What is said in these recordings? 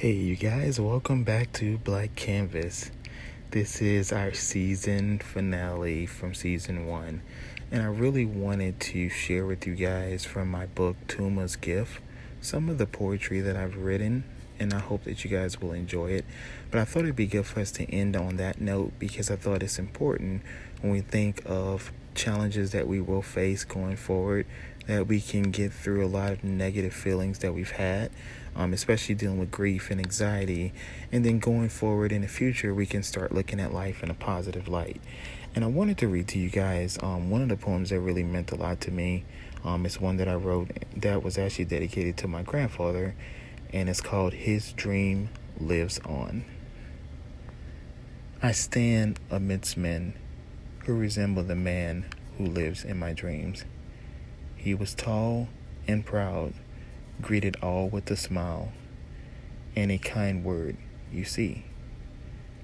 Hey you guys, welcome back to Black Canvas. This is our season finale from season 1, and I really wanted to share with you guys from my book Tuma's Gift some of the poetry that I've written, and I hope that you guys will enjoy it. But I thought it'd be good for us to end on that note because I thought it's important when we think of challenges that we will face going forward, that we can get through a lot of negative feelings that we've had, especially dealing with grief and anxiety. And then going forward in the future, we can start looking at life in a positive light. And I wanted to read to you guys one of the poems that really meant a lot to me. It's one that I wrote that was actually dedicated to my grandfather, and it's called His Dream Lives On. I stand amidst men who resemble the man who lives in my dreams. He was tall and proud, greeted all with a smile and a kind word, you see.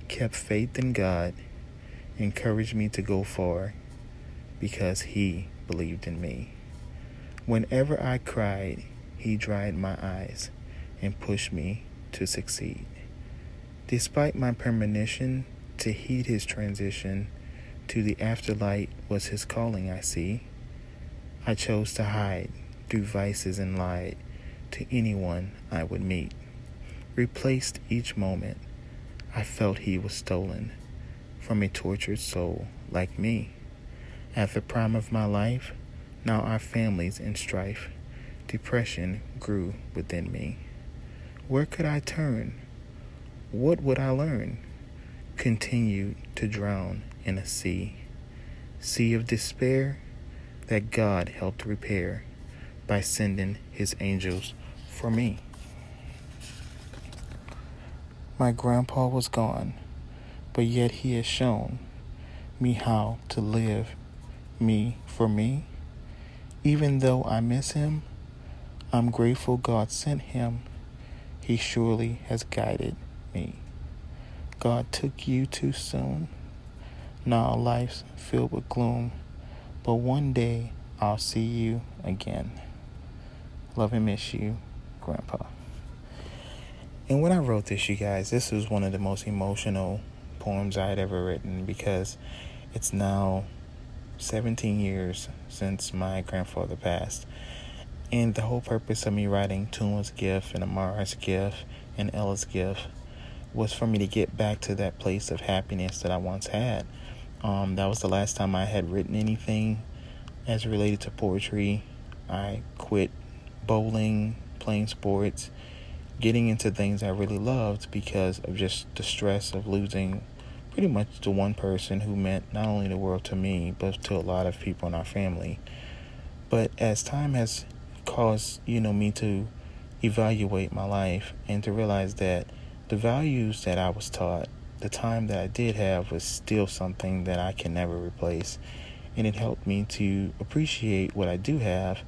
Kept faith in God, encouraged me to go far because he believed in me. Whenever I cried, he dried my eyes and pushed me to succeed. Despite my premonition to heed his transition to the afterlight was his calling, I see. I chose to hide through vices and lied to anyone I would meet. Replaced each moment, I felt he was stolen from a tortured soul like me. At the prime of my life, now our families in strife, depression grew within me. Where could I turn? What would I learn? Continued to drown in a sea of despair that God helped repair by sending his angels for me. My grandpa was gone, but yet he has shown me how to live for me. Even though I miss him, I'm grateful God sent him. He surely has guided me. God took you too soon. Now life's filled with gloom, but one day I'll see you again. Love and miss you, Grandpa. And when I wrote this, you guys, this was one of the most emotional poems I had ever written because it's now 17 years since my grandfather passed. And the whole purpose of me writing Tuma's Gift and Amara's Gift and Ella's Gift was for me to get back to that place of happiness that I once had. That was the last time I had written anything as related to poetry. I quit bowling, playing sports, getting into things I really loved because of just the stress of losing pretty much the one person who meant not only the world to me, but to a lot of people in our family. But as time has caused, me to evaluate my life and to realize that the values that I was taught, the time that I did have was still something that I can never replace, and it helped me to appreciate what I do have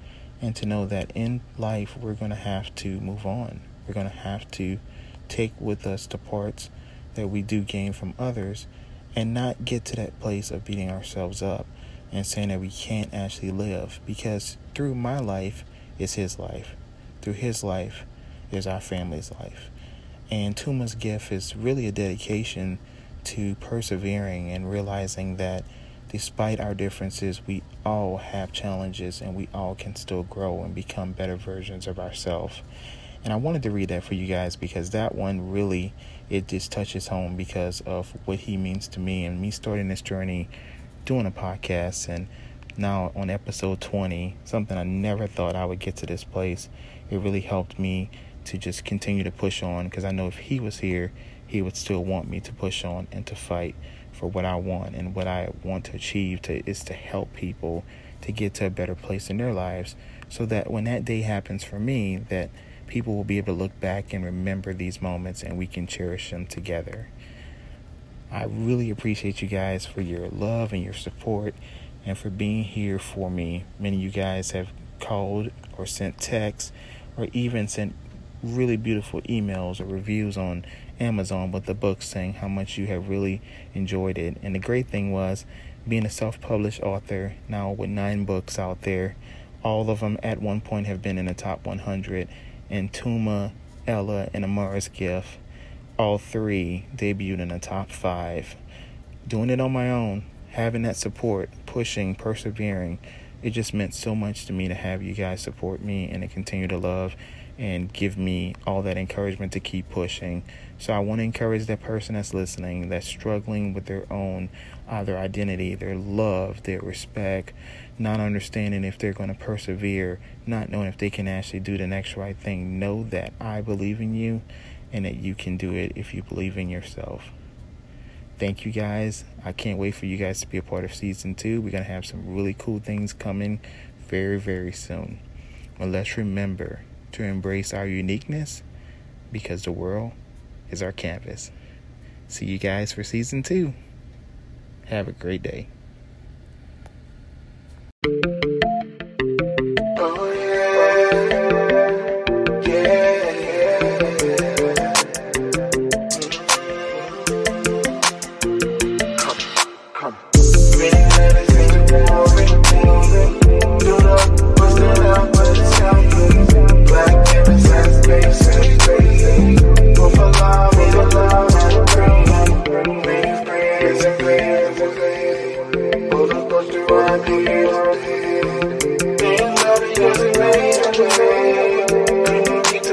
and to know that in life we're going to have to move on. We're going to have to take with us the parts that we do gain from others and not get to that place of beating ourselves up and saying that we can't actually live, because through my life is his life. Through his life is our family's life. And Tuma's Gift is really a dedication to persevering and realizing that despite our differences, we all have challenges and we all can still grow and become better versions of ourselves. And I wanted to read that for you guys because that one really, it just touches home because of what he means to me and me starting this journey doing a podcast. And now on episode 20, something I never thought I would get to this place. It really helped me to just continue to push on, because I know if he was here, he would still want me to push on and to fight for what I want, and what I want to achieve is to help people to get to a better place in their lives, so that when that day happens for me, that people will be able to look back and remember these moments and we can cherish them together. I really appreciate you guys for your love and your support and for being here for me. Many of you guys have called or sent texts or even sent really beautiful emails or reviews on Amazon with the book saying how much you have really enjoyed it. And the great thing was being a self-published author now with 9 books out there, all of them at one point have been in the top 100, and Tuma Ella, and Amara's Gift, all three debuted in the top 5. Doing it on my own, having that support, pushing, persevering, it just meant so much to me to have you guys support me and to continue to love and give me all that encouragement to keep pushing. So I want to encourage that person that's listening, that's struggling with their own, their identity, their love, their respect, not understanding if they're going to persevere, not knowing if they can actually do the next right thing. Know that I believe in you and that you can do it if you believe in yourself. Thank you guys. I can't wait for you guys to be a part of season 2. We're going to have some really cool things coming very, very soon. But let's remember to embrace our uniqueness, because the world is our canvas. See you guys for season 2. Have a great day.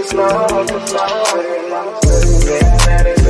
Flower, flower, flower, flower, flower, flower,